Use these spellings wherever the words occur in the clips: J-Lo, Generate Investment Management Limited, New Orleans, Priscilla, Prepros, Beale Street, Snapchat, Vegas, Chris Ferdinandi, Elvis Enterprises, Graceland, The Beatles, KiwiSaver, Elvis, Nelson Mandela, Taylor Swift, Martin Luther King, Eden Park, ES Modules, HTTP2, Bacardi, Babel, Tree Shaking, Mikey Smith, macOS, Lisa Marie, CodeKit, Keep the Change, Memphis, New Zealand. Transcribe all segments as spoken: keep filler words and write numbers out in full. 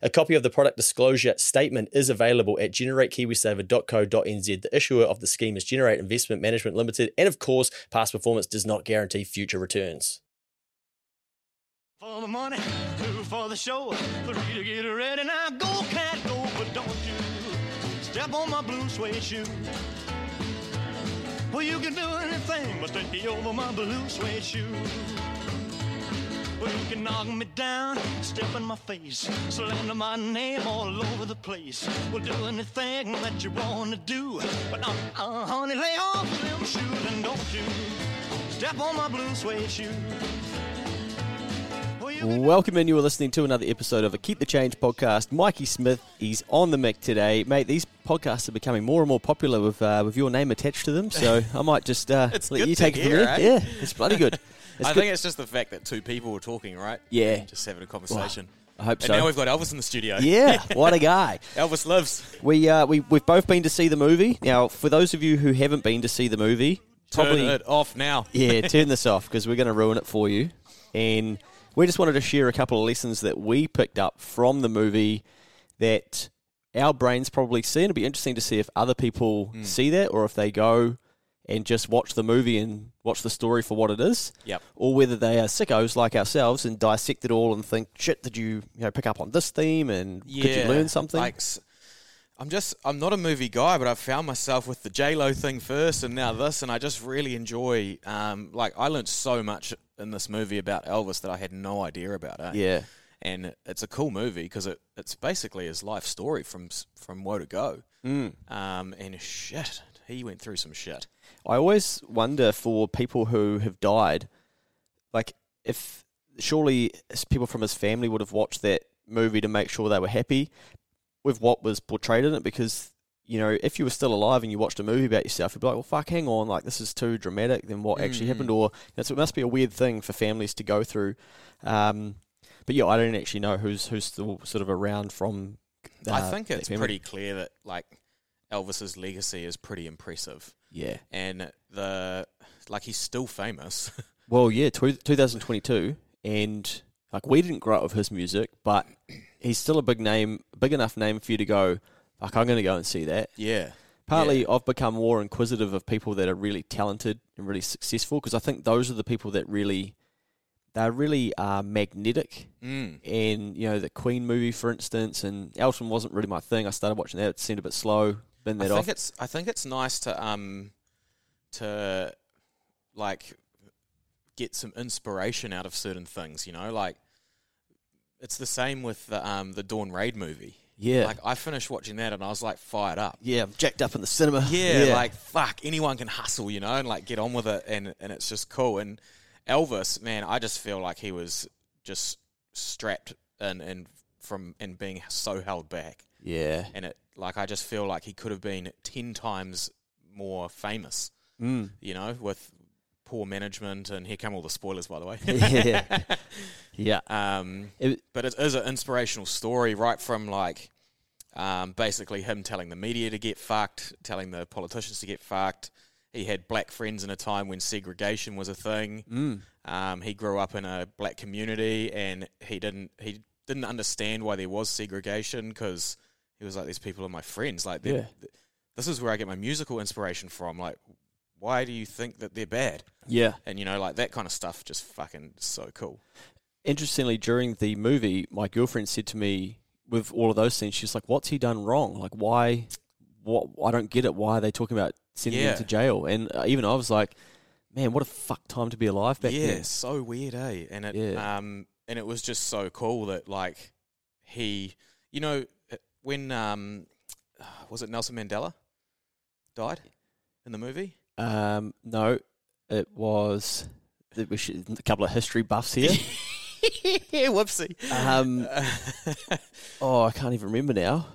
A copy of the product disclosure statement is available at generate kiwisaver dot co dot n z. The issuer of the scheme is Generate Investment Management Limited, and of course, past performance does not guarantee future returns. For the money, two for the show, three to get ready now. Go, cat, go, but don't you step on my blue suede shoe. Well, you can do anything but take me over my blue suede shoe. Well, you can knock me down, step in my face, slander my name all over the place. Well, do anything that you want to do, but uh, uh, honey, lay off them shoes and don't you step on my blue suede shoes. Welcome in, you are listening to another episode of a Keep the Change podcast. Mikey Smith is on the mic today. Mate, these podcasts are becoming more and more popular with uh, with your name attached to them, so I might just uh, let you take it from there. Eh? Yeah, it's bloody good. It's I good. think it's just the fact that two people were talking, right? Yeah. Just having a conversation. Wow. I hope and so. And now we've got Elvis in the studio. Yeah, what a guy. Elvis lives. We, uh, we, we've both been to see the movie. Now, for those of you who haven't been to see the movie, probably, turn it off now. Yeah, turn this off because we're going to ruin it for you. And we just wanted to share a couple of lessons that we picked up from the movie that our brains probably see. And it'll be interesting to see if other people mm. see that, or if they go and just watch the movie and watch the story for what it is, yep. or whether they are sickos like ourselves and dissect it all and think, shit, did you, you know, pick up on this theme and yeah, could you learn something? Like, I'm just, I'm not a movie guy, but I've found myself with the J-Lo thing first and now this, and I just really enjoy, um, like, I learned so much in this movie about Elvis that I had no idea about it. Yeah. And it's a cool movie because it, it's basically his life story from from woe to go. Mm. Um, and shit, he went through some shit. I always wonder for people who have died, like, if surely people from his family would have watched that movie to make sure they were happy with what was portrayed in it, because, you know, if you were still alive and you watched a movie about yourself, you'd be like, well, fuck, hang on, like, this is too dramatic than what mm. actually happened, or that's, it must be a weird thing for families to go through. Um, but, yeah, I don't actually know who's, who's still sort of around from uh, I think it's pretty clear that, like, Elvis's legacy is pretty impressive. Yeah. And the like he's still famous. Well, yeah, twenty twenty-two, and like we didn't grow up with his music, but he's still a big name, big enough name for you to go, like, I'm going to go and see that. Yeah. Partly yeah. I've become more inquisitive of people that are really talented and really successful, because I think those are the people that really they're really uh, magnetic. Mm. And, you know, the Queen movie, for instance, and Elton wasn't really my thing. I started watching that, it seemed a bit slow. I think off. it's I think it's nice to um to like get some inspiration out of certain things, you know, like it's the same with the um the Dawn Raid movie. Yeah. Like I finished watching that and I was like fired up. Yeah, I'm jacked up in the cinema. Yeah, yeah. Like fuck, anyone can hustle, you know, and like get on with it, and, and it's just cool. And Elvis, man, I just feel like he was just strapped in and from and being so held back. Yeah. And it Like, I just feel like he could have been ten times more famous, mm. you know, with poor management. And here come all the spoilers, by the way. yeah. yeah. Um, it, but it is an inspirational story, right from, like, um, basically him telling the media to get fucked, telling the politicians to get fucked. He had black friends in a time when segregation was a thing. Mm. Um, he grew up in a black community, and he didn't, he didn't understand why there was segregation, because he was like, these people are my friends. Like, yeah. th- this is where I get my musical inspiration from. Like, why do you think that they're bad? Yeah. And, you know, like, that kind of stuff just fucking so cool. Interestingly, during the movie, my girlfriend said to me, with all of those things, she's like, what's he done wrong? Like, why? What? I don't get it. Why are they talking about sending yeah. him to jail? And uh, even I was like, man, what a fuck time to be alive back yeah, then. Yeah, so weird, eh? And it, yeah. um, and it was just so cool that, like, he, you know... when um, was it Nelson Mandela died in the movie? Um, no, it was. It was a couple of history buffs here. Yeah, whoopsie. Um, oh, I can't even remember now.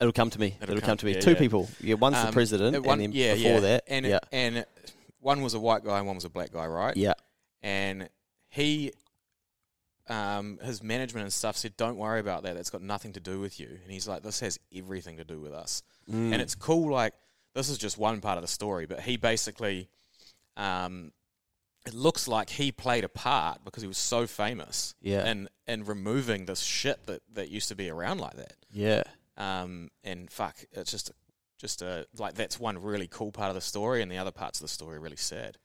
It'll come to me. It'll, It'll come, come to me. Yeah, Two yeah. people. Yeah, one's um, the president, one, and then yeah, before yeah. that, and yeah. and one was a white guy and one was a black guy, right? Yeah. And he, um, his management and stuff said, "Don't worry about that. That's got nothing to do with you." And he's like, "This has everything to do with us." Mm. And it's cool. Like, this is just one part of the story, but he basically, um, it looks like he played a part because he was so famous. Yeah. And and removing this shit that that used to be around like that. Yeah. Um, and fuck, it's just, just a, like, that's one really cool part of the story, and the other parts of the story are really sad.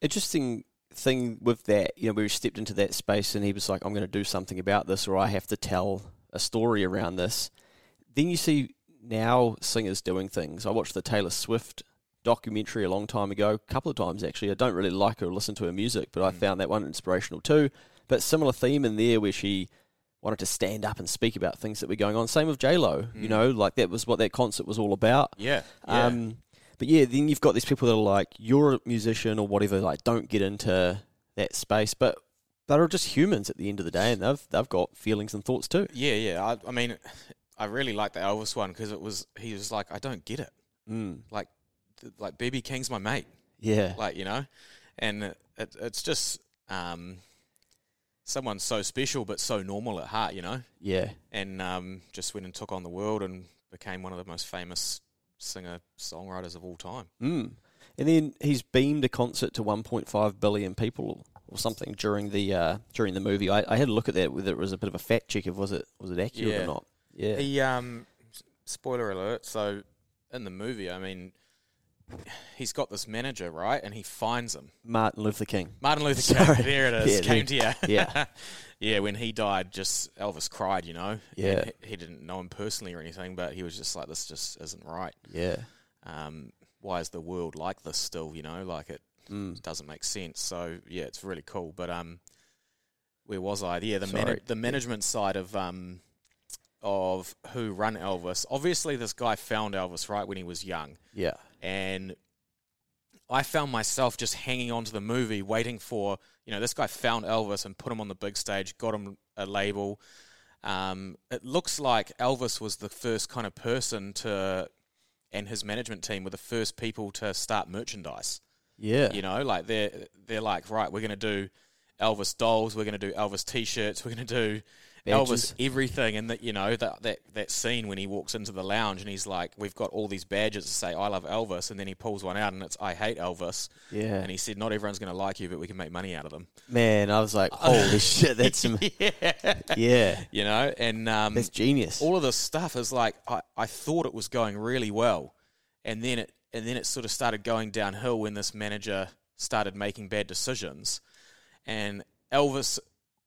Interesting thing with that, you know, we stepped into that space and he was like, I'm going to do something about this, or I have to tell a story around this. Then you see now singers doing things. I watched the Taylor Swift documentary a long time ago, a couple of times actually. I don't really like her or listen to her music, but I mm. found that one inspirational too. But similar theme in there where she wanted to stand up and speak about things that were going on. Same with J-Lo, mm. you know, like that was what that concert was all about. Yeah, yeah. Um, but yeah, then you've got these people that are like, you're a musician or whatever, like, don't get into that space. But they are just humans at the end of the day, and they've they've got feelings and thoughts too. Yeah, yeah. I, I mean, I really like the Elvis one because it was, he was like, I don't get it. Mm. Like, like B B King's my mate. Yeah. Like, you know, and it, it, it's just... Um, someone so special but so normal at heart, you know? Yeah. And um, just went and took on the world and became one of the most famous singer-songwriters of all time. Mm. And then he's beamed a concert to one point five billion people or something during the uh, during the movie. I, I had a look at that, whether it was a bit of a fact check of was it was it accurate yeah. or not. Yeah. He, um, spoiler alert, so in the movie, I mean... he's got this manager, right? And he finds him. Martin Luther King. Martin Luther King. Sorry. There it is. Yeah, Came to you. Yeah. Yeah, when he died, just Elvis cried, you know? Yeah. He, he didn't know him personally or anything, but he was just like, this just isn't right. Yeah. Um, why is the world like this still, you know? Like, it mm. doesn't make sense. So, yeah, it's really cool. But um, where was I? Yeah, the, man- the management yeah. side of... um. of who run Elvis. Obviously, this guy found Elvis, right, when he was young. Yeah. And I found myself just hanging on to the movie, waiting for, you know, this guy found Elvis and put him on the big stage, got him a label. Um, it looks like Elvis was the first kind of person to, and his management team were the first people to start merchandise. Yeah. You know, like, they're, they're like, right, we're going to do Elvis dolls, we're going to do Elvis T-shirts, we're going to do... badges. Elvis, everything, and that, you know, that, that that scene when he walks into the lounge and he's like, we've got all these badges that say I love Elvis, and then he pulls one out and it's I hate Elvis. Yeah. And he said, not everyone's going to like you, but we can make money out of them. Man, I was like, holy shit, that's some... yeah. yeah. You know, and... Um, that's genius. All of this stuff is like, I, I thought it was going really well, and then it and then it sort of started going downhill when this manager started making bad decisions, and Elvis...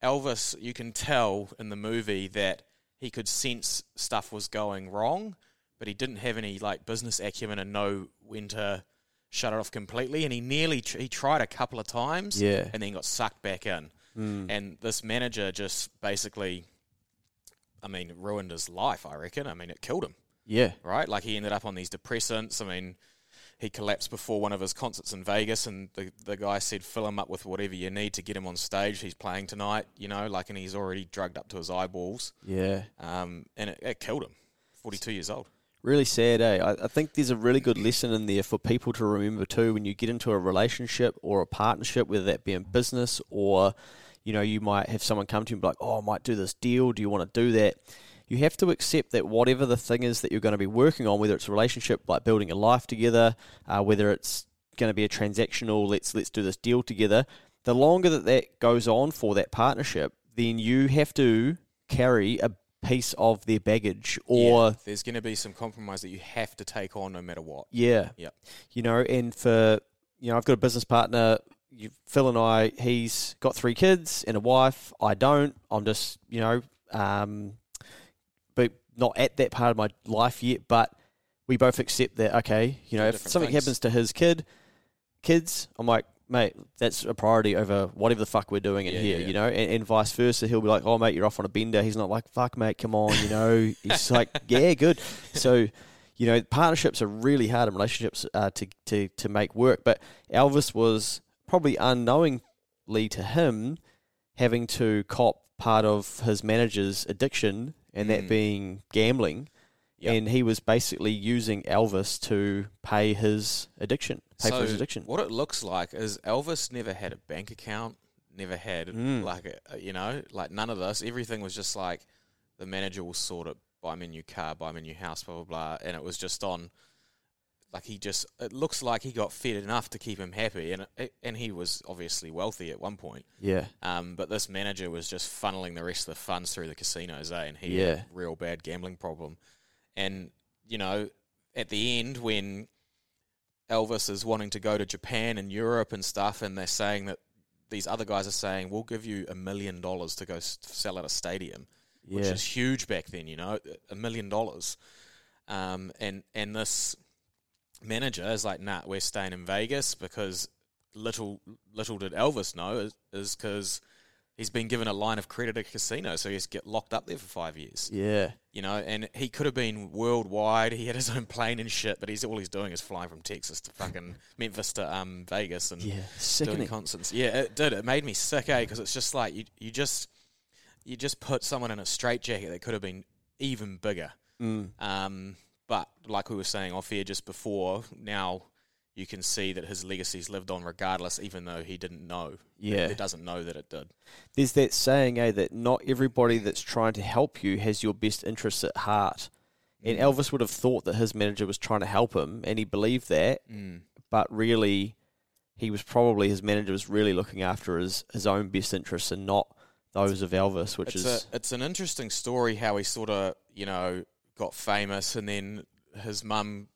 Elvis, you can tell in the movie that he could sense stuff was going wrong, but he didn't have any like business acumen and know when to shut it off completely. And he nearly tr- he tried a couple of times, yeah. and then got sucked back in. Mm. And this manager just basically, I mean, ruined his life. I reckon. I mean, it killed him. Yeah. Right. Like, he ended up on these depressants. I mean, he collapsed before one of his concerts in Vegas, and the, the guy said, fill him up with whatever you need to get him on stage. He's playing tonight, you know, like, and he's already drugged up to his eyeballs. Yeah. Um, and it, it killed him, forty-two years old. Really sad, eh? I, I think there's a really good lesson in there for people to remember too when you get into a relationship or a partnership, whether that be in business or, you know, you might have someone come to you and be like, oh, I might do this deal. Do you want to do that? You have to accept that whatever the thing is that you're going to be working on, whether it's a relationship, like building a life together, uh, whether it's going to be a transactional, let's let's do this deal together, the longer that that goes on for that partnership, then you have to carry a piece of their baggage, or yeah, there's going to be some compromise that you have to take on no matter what. Yeah. Yeah. You know, and for, you know, I've got a business partner, you, Phil and I, he's got three kids and a wife. I don't. I'm just, you know... um not at that part of my life yet, but we both accept that, okay, you know, if something things. happens to his kid, kids, I'm like, mate, that's a priority over whatever the fuck we're doing in yeah, here, yeah, yeah. you know, and, and vice versa. He'll be like, oh, mate, you're off on a bender. He's not like, fuck, mate, come on, you know. He's like, yeah, good. So, you know, partnerships are really hard and relationships uh, to, to, to make work. But Elvis was probably unknowingly to him having to cop part of his manager's addiction and mm. that being gambling. Yep. And he was basically using Elvis to pay his addiction, pay so for his addiction. What it looks like is Elvis never had a bank account, never had mm. like, a, you know, like none of this. Everything was just like the manager will sort it, buy me a new car, buy me a new house, blah, blah, blah. And it was just on, like he just, it looks like he got fed enough to keep him happy. And it, and he was obviously wealthy at one point. Yeah. Um, but this manager was just funneling the rest of the funds through the casinos, eh? And he yeah. had a real bad gambling problem. And, you know, at the end when Elvis is wanting to go to Japan and Europe and stuff, and they're saying that these other guys are saying, we'll give you a million dollars to go sell at a stadium, yeah. which is huge back then, you know, a million dollars. Um, and, and this manager is like, nah, we're staying in Vegas because little little did Elvis know is because he's been given a line of credit at a casino, so he's get locked up there for five years. Yeah. You know, and he could have been worldwide. He had his own plane and shit, but he's all he's doing is flying from Texas to fucking Memphis to um Vegas and yeah, doing concerts. Yeah, it did. It made me sick, eh? Because it's just like you, you just you just put someone in a straitjacket that could have been even bigger. Mm. Um, but like we were saying off air just before, now you can see that his legacy's lived on regardless, even though he didn't know. Yeah. He doesn't know that it did. There's that saying, eh, that not everybody that's trying to help you has your best interests at heart. Mm. And Elvis would have thought that his manager was trying to help him, and he believed that, mm. but really he was probably, his manager was really looking after his, his own best interests and not those of Elvis, which it's is... A, it's an interesting story how he sort of, you know, got famous, and then his mum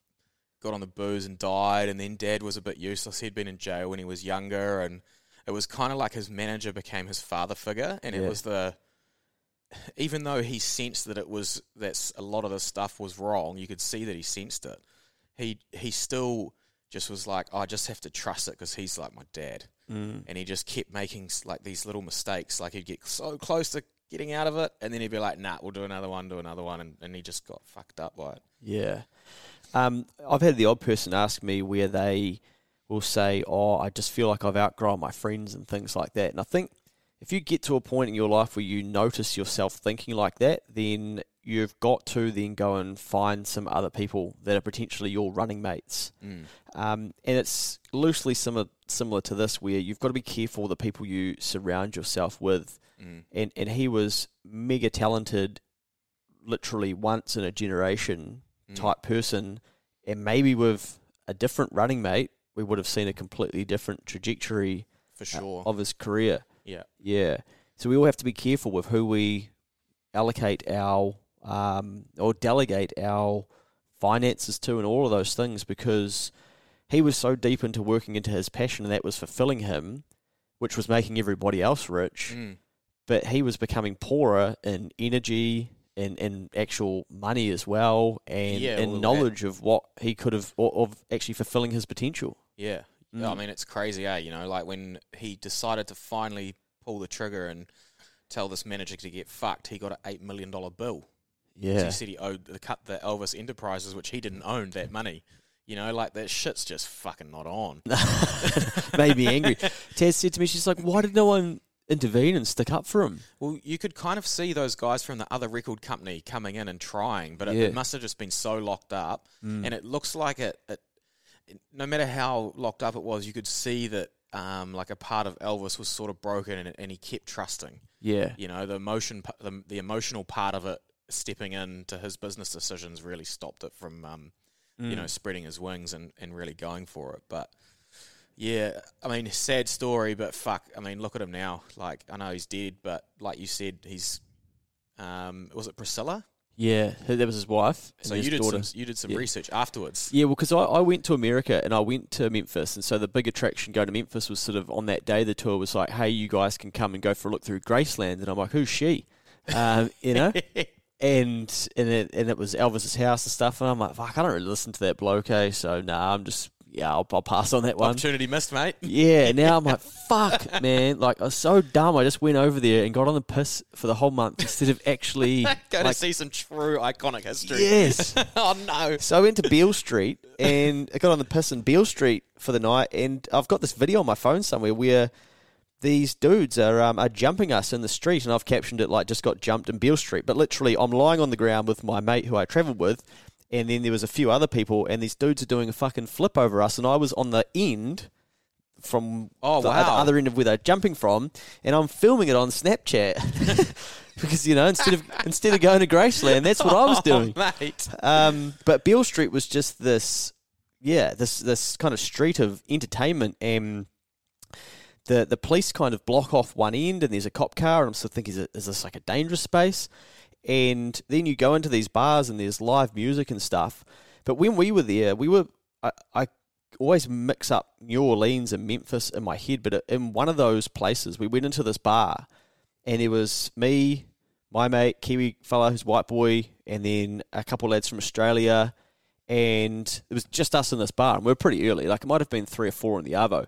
got on the booze and died, and then dad was a bit useless. He'd been in jail when he was younger, and it was kind of like his manager became his father figure, and yeah. it was the, even though he sensed that it was, that a lot of this stuff was wrong, you could see that he sensed it. He he still just was like, oh, I just have to trust it because he's like my dad. Mm. And he just kept making like these little mistakes. Like he'd get so close to getting out of it, and then he'd be like, nah, we'll do another one, do another one. And, and he just got fucked up by it. Yeah. Um, I've had the odd person ask me where they... will say, oh, I just feel like I've outgrown my friends and things like that. And I think if you get to a point in your life where you notice yourself thinking like that, then you've got to then go and find some other people that are potentially your running mates. Mm. Um, and it's loosely similar, similar to this, where you've got to be careful the people you surround yourself with. Mm. And, and he was mega talented, literally once in a generation mm. type person. And maybe with a different running mate, we would have seen a completely different trajectory for sure of his career. Yeah. Yeah. So we all have to be careful with who we allocate our um, or delegate our finances to and all of those things, because he was so deep into working into his passion and that was fulfilling him, which was making everybody else rich. Mm. But he was becoming poorer in energy and in actual money as well, and yeah, in well, knowledge that, of what he could have, or of actually fulfilling his potential. Yeah. Mm. I mean, it's crazy, eh? You know, like when he decided to finally pull the trigger and tell this manager to get fucked, he got an eight million dollars bill. Yeah. He said he owed the, the Elvis Enterprises, which he didn't own, that money. You know, like that shit's just fucking not on. Made me angry. Taz said to me, she's like, why did no one intervene and stick up for him? Well, you could kind of see those guys from the other record company coming in and trying, but it, yeah. it must have just been so locked up. Mm. And it looks like it, it, no matter how locked up it was, you could see that um, like a part of Elvis was sort of broken, and, and he kept trusting. Yeah. You know, the emotion, the, the emotional part of it stepping into his business decisions really stopped it from, um, mm. you know, spreading his wings and, and really going for it. But yeah, I mean, sad story, but fuck, I mean, look at him now. Like, I know he's dead, but like you said, he's, um, was it Priscilla? Yeah, that was his wife. So you did some, you did some yeah. research afterwards. Yeah, well, because I, I went to America and I went to Memphis, and so the big attraction going to Memphis was sort of on that day, the tour was like, hey, you guys can come and go for a look through Graceland. And I'm like, who's she? Um, you know? and and it, and it was Elvis's house and stuff, and I'm like, fuck, I don't really listen to that bloke, eh? So, nah, I'm just... yeah, I'll, I'll pass on that one. Opportunity missed, mate. Yeah, now I'm like, fuck, man. Like, I was so dumb. I just went over there and got on the piss for the whole month instead of actually... Go like, to see some true iconic history. Yes. Oh, no. So I went to Beale Street and I got on the piss in Beale Street for the night, and I've got this video on my phone somewhere where... These dudes are um, are jumping us in the street, and I've captioned it like just got jumped in Beale Street. But literally, I'm lying on the ground with my mate who I travelled with, and then there was a few other people, and these dudes are doing a fucking flip over us, and I was on the end from oh, the wow. other, other end of where they're jumping from, and I'm filming it on Snapchat because, you know, instead of instead of going to Graceland, that's what I was doing. Oh, mate. Um, but Beale Street was just this, yeah, this this kind of street of entertainment and. The the police kind of block off one end, and there's a cop car, and I'm still thinking, is, it, is this like a dangerous space? And then you go into these bars, and there's live music and stuff. But when we were there, we were I, I always mix up New Orleans and Memphis in my head, but in one of those places, we went into this bar, and it was me, my mate, Kiwi fella who's white boy, and then a couple lads from Australia, and it was just us in this bar, and we were pretty early. Like, it might have been three or four in the arvo.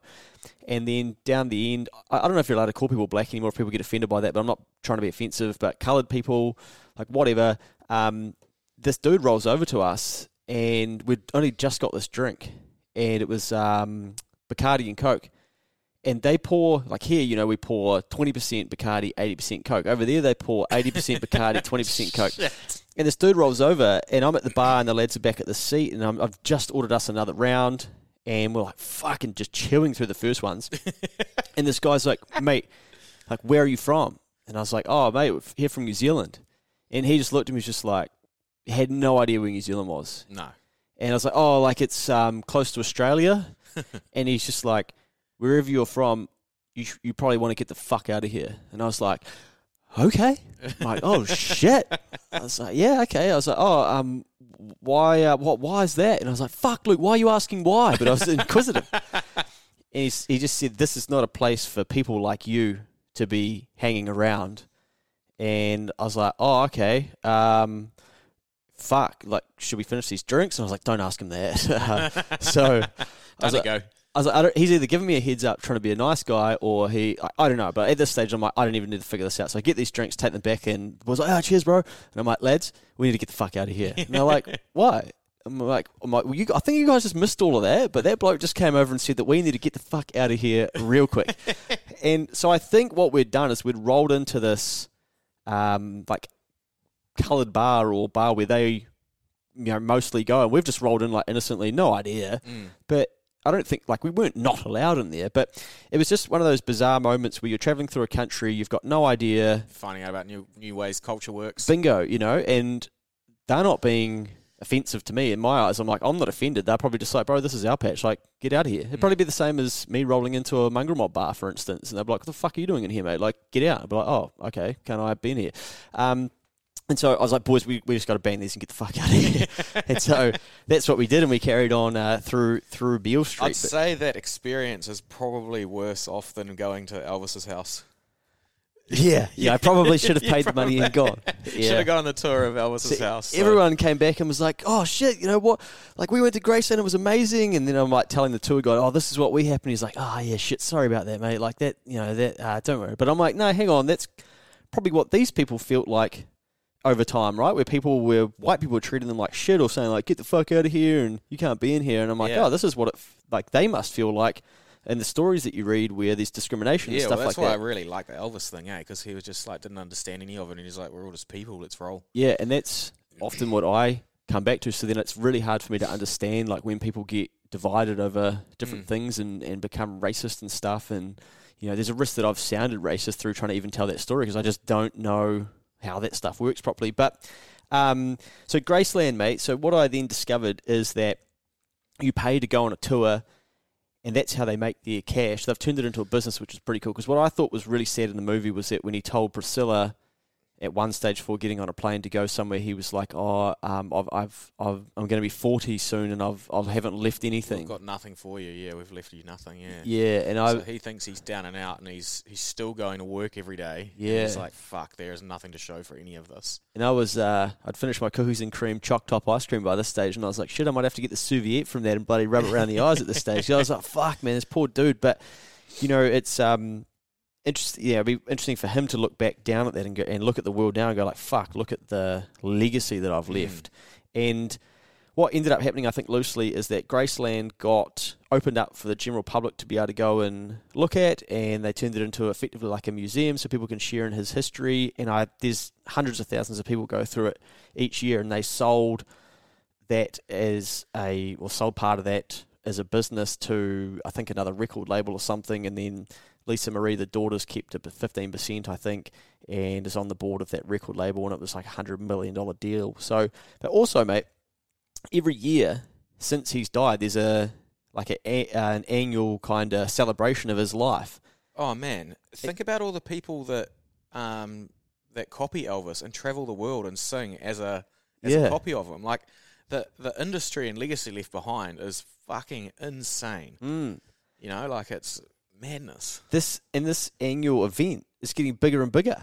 And then down the end, I don't know if you're allowed to call people black anymore, if people get offended by that, but I'm not trying to be offensive, but coloured people, like whatever, um, this dude rolls over to us, and we'd only just got this drink, and it was um, Bacardi and Coke. And they pour, like here, you know, we pour twenty percent Bacardi, eighty percent Coke. Over there, they pour eighty percent Bacardi, twenty percent Coke. Shit. And this dude rolls over, and I'm at the bar, and the lads are back at the seat, and I'm, I've just ordered us another round, and we're like fucking just chewing through the first ones. And this guy's like, mate, like, where are you from? And I was like, oh, mate, we're here from New Zealand. And he just looked at me, just like, had no idea where New Zealand was. No. And I was like, oh, like it's um, close to Australia. And he's just like, wherever you're from, you sh- you probably want to get the fuck out of here. And I was like, okay. I'm like, oh, shit. I was like, yeah, okay. I was like, oh, um, why, uh, what, why is that? And I was like, fuck, Luke, why are you asking why? But I was inquisitive. And he, he just said, this is not a place for people like you to be hanging around. And I was like, oh, okay. Um, fuck, like, should we finish these drinks? And I was like, don't ask him that. So I was like, go. I was like, I don't, he's either giving me a heads up, trying to be a nice guy, or he, I, I don't know. But at this stage, I'm like, I don't even need to figure this out. So I get these drinks, take them back, and I was like, oh, cheers, bro. And I'm like, lads, we need to get the fuck out of here. And they're like, why? I'm like, I'm like well, you, I think you guys just missed all of that, but that bloke just came over and said that we need to get the fuck out of here real quick. And so I think what we'd done is we'd rolled into this, um, like, coloured bar or bar where they, you know, mostly go, and we've just rolled in like innocently, no idea, mm. but. I don't think, like, we weren't not allowed in there, but it was just one of those bizarre moments where you're travelling through a country, you've got no idea. Finding out about new new ways culture works. Bingo, you know, and they're not being offensive to me in my eyes. I'm like, I'm not offended. They're probably just like, bro, this is our patch. Like, get out of here. It'd mm. probably be the same as me rolling into a mongrel mob bar, for instance, and they'd be like, what the fuck are you doing in here, mate? Like, get out. I'd be like, oh, okay, can't I be in here? Um, and so I was like, boys, we we just got to ban these and get the fuck out of here. And so that's what we did, and we carried on uh, through through Beale Street. I'd but say that experience is probably worse off than going to Elvis's house. Yeah, yeah, I probably should have paid the money and gone. Yeah. Should have gone on the tour of Elvis's so house. So. Everyone came back and was like, oh, shit, you know what? Like, we went to Graceland, it was amazing. And then I'm like telling the tour guide, oh, this is what we happened. He's like, oh, yeah, shit, sorry about that, mate. Like, that, you know, that, uh, don't worry. But I'm like, no, hang on, that's probably what these people felt like. Over time, right, where people were, white people were treating them like shit or saying, like, get the fuck out of here and you can't be in here. And I'm like, yeah. oh, this is what it, f- like, they must feel like in the stories that you read where there's discrimination yeah, and stuff well, like that. Yeah, that's why I really like the Elvis thing, eh, because he was just, like, didn't understand any of it and he's like, we're all just people, let's roll. Yeah, and that's often what I come back to, so then it's really hard for me to understand, like, when people get divided over different mm. things and, and become racist and stuff. And, you know, there's a risk that I've sounded racist through trying to even tell that story because I just don't know how that stuff works properly. But um, so Graceland, mate, so what I then discovered is that you pay to go on a tour and that's how they make their cash. They've turned it into a business, which is pretty cool because what I thought was really sad in the movie was that when he told Priscilla at one stage before getting on a plane to go somewhere, he was like, "Oh, um, I've, I've, I've, I'm going to be forty soon, and I've, I haven't left anything. We've got nothing for you. Yeah, we've left you nothing. Yeah, yeah." And so I, he thinks he's down and out, and he's, he's still going to work every day. Yeah, he's like, "Fuck, there is nothing to show for any of this." And I was, uh, I'd finished my cookies and cream choc top ice cream by this stage, and I was like, "Shit, I might have to get the Souviette from that and bloody rub it around the eyes at this stage." So I was like, "Fuck, man, this poor dude." But you know, it's um. Interesting, yeah, it'd be interesting for him to look back down at that and go, and look at the world now and go like, fuck, look at the legacy that I've left. Mm. And what ended up happening, I think, loosely, is that Graceland got opened up for the general public to be able to go and look at, and they turned it into effectively like a museum so people can share in his history. And I, there's hundreds of thousands of people go through it each year, and they sold that as a, well, sold part of that as a business to, I think, another record label or something, and then Lisa Marie, the daughter's kept it fifteen percent, I think, and is on the board of that record label, and it was like a one hundred million dollars deal. So, but also, mate, every year since he's died, there's a like a, a, an annual kind of celebration of his life. Oh, man. Think it, about all the people that um, that copy Elvis and travel the world and sing as a, as yeah. a copy of him. Like, the, the industry and legacy left behind is fucking insane. Mm. You know, like it's... madness. This and this annual event is getting bigger and bigger.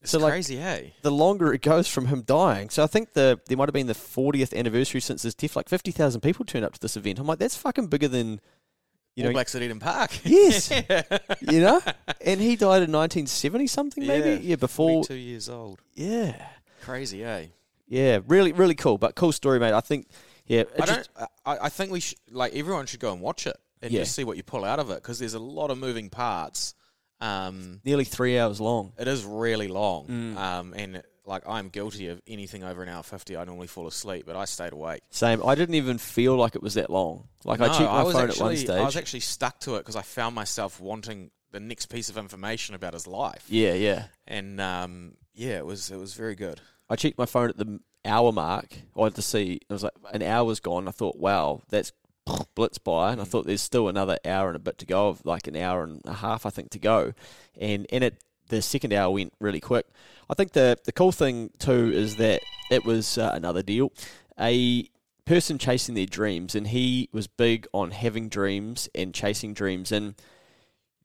It's so crazy, like, hey? The longer it goes from him dying. So I think the there might have been the fortieth anniversary since his death. Like fifty thousand people turned up to this event. I'm like, that's fucking bigger than... you All know, Blacks at Eden Park. Yes. Yeah. You know? And he died in nineteen seventy-something, maybe? Yeah, yeah before... forty-two years old. Yeah. Crazy, eh? Yeah, really, really cool. But cool story, mate. I think... yeah. I, just, don't, I, I think we should... like, everyone should go and watch it. And yeah. just see what you pull out of it, because there's a lot of moving parts. Um, Nearly three hours long. It is really long. Mm. Um, and, like, I'm guilty of anything over an hour fifty. I normally fall asleep, but I stayed awake. Same. I didn't even feel like it was that long. Like, no, I checked my I was phone actually, at one stage. I was actually stuck to it because I found myself wanting the next piece of information about his life. Yeah, yeah. And, um, yeah, it was it was very good. I checked my phone at the hour mark. I had to see. It was like an hour was gone. I thought, wow, that's... blitz by, and I thought there's still another hour and a bit to go, of like an hour and a half, I think, to go, and and it the second hour went really quick. I think the the cool thing too is that it was uh, another deal, a person chasing their dreams, and he was big on having dreams and chasing dreams, and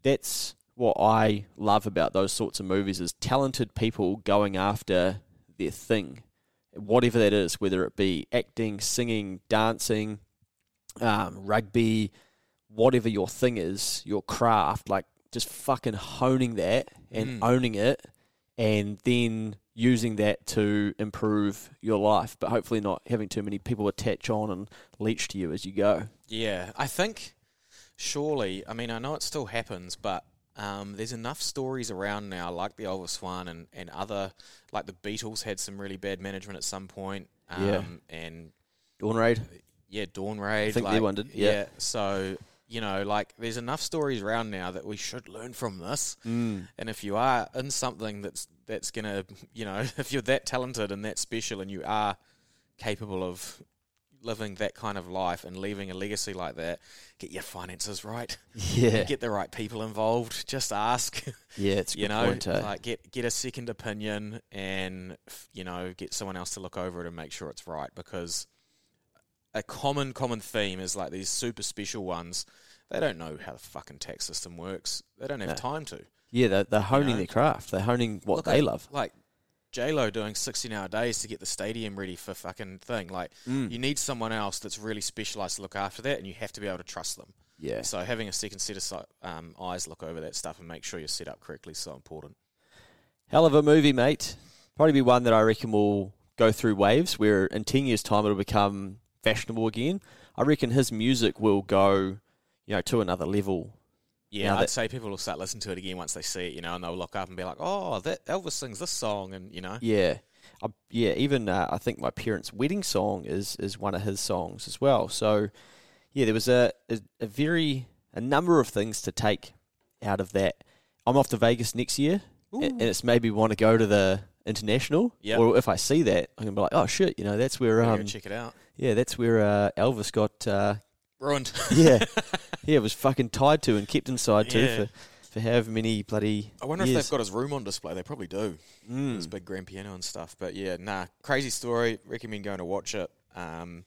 that's what I love about those sorts of movies is talented people going after their thing, whatever that is, whether it be acting, singing, dancing. Um, rugby, whatever your thing is, your craft, like just fucking honing that and mm. owning it, and then using that to improve your life, but hopefully not having too many people attach on and leech to you as you go. Yeah, I think surely, I mean, I know it still happens, but um, there's enough stories around now, like the Elvis one and, and other, like the Beatles had some really bad management at some point. Um, yeah. And Dawn Raid. Yeah, Dawn Raid. I think like, they wondered. Yeah. yeah. So, you know, like, there's enough stories around now that we should learn from this. Mm. And if you are in something that's that's going to, you know, if you're that talented and that special and you are capable of living that kind of life and leaving a legacy like that, get your finances right. Yeah. Get the right people involved. Just ask. Yeah, it's a you good know, point, eh? Like, get, get a second opinion and, you know, get someone else to look over it and make sure it's right, because... A common, common theme is like these super special ones. They don't know how the fucking tax system works. They don't have no. time to. Yeah, they're, they're honing you know? their craft. They're honing what Look they at, love. Like J-Lo doing sixteen-hour days to get the stadium ready for fucking thing. Like mm. you need someone else that's really specialised to look after that, and you have to be able to trust them. Yeah. So having a second set of um, eyes look over that stuff and make sure you're set up correctly is so important. Hell of a movie, mate. Probably be one that I reckon will go through waves, where in ten years' time it'll become... fashionable again. I reckon his music will go, you know, to another level. Yeah, I'd say people will start listening to it again once they see it, you know, and they'll look up and be like, "Oh, that Elvis sings this song," and you know. Yeah, I, yeah. Even uh, I think my parents' wedding song is is one of his songs as well. So, yeah, there was a, a a very a number of things to take out of that. I'm off to Vegas next year, and, and it's made me want to go to the International. Yeah. Or if I see that, I'm gonna be like, "Oh shit," you know, that's where um. check it out. Yeah, that's where uh, Elvis got... Uh, ruined. yeah. Yeah, it was fucking tied to and kept inside too yeah. for, for however many bloody I wonder years. If they've got his room on display. They probably do. Mm. His big grand piano and stuff. But yeah, nah, crazy story. Recommend going to watch it. Um,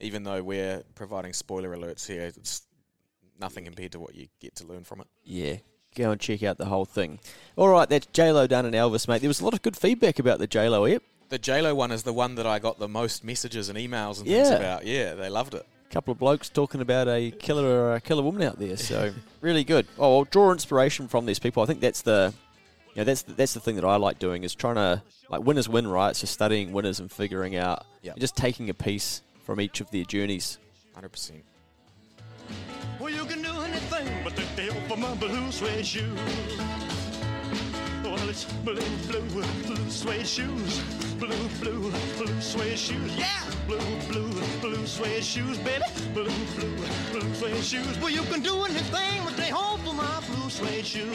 even though we're providing spoiler alerts here, it's nothing compared to what you get to learn from it. Yeah. Go and check out the whole thing. All right, that's J-Lo done and Elvis, mate. There was a lot of good feedback about the J-Lo app. The J-Lo one is the one that I got the most messages and emails and yeah. things about. Yeah, they loved it. A couple of blokes talking about a killer or a killer woman out there, so really good. Oh, I'll draw inspiration from these people. I think that's the, you know, that's the, that's the thing that I like doing is trying to like winners win, right? It's just studying winners and figuring out, yep. and just taking a piece from each of their journeys. one hundred percent. Well, you can do anything, but take the help for my blue suede shoes. Well, it's blue, blue, blue suede shoes. Blue, blue, blue suede shoes. Yeah! Blue, blue, blue suede shoes, baby. Blue, blue, blue suede shoes. Well, you can do anything, but take the help for my blue suede shoes.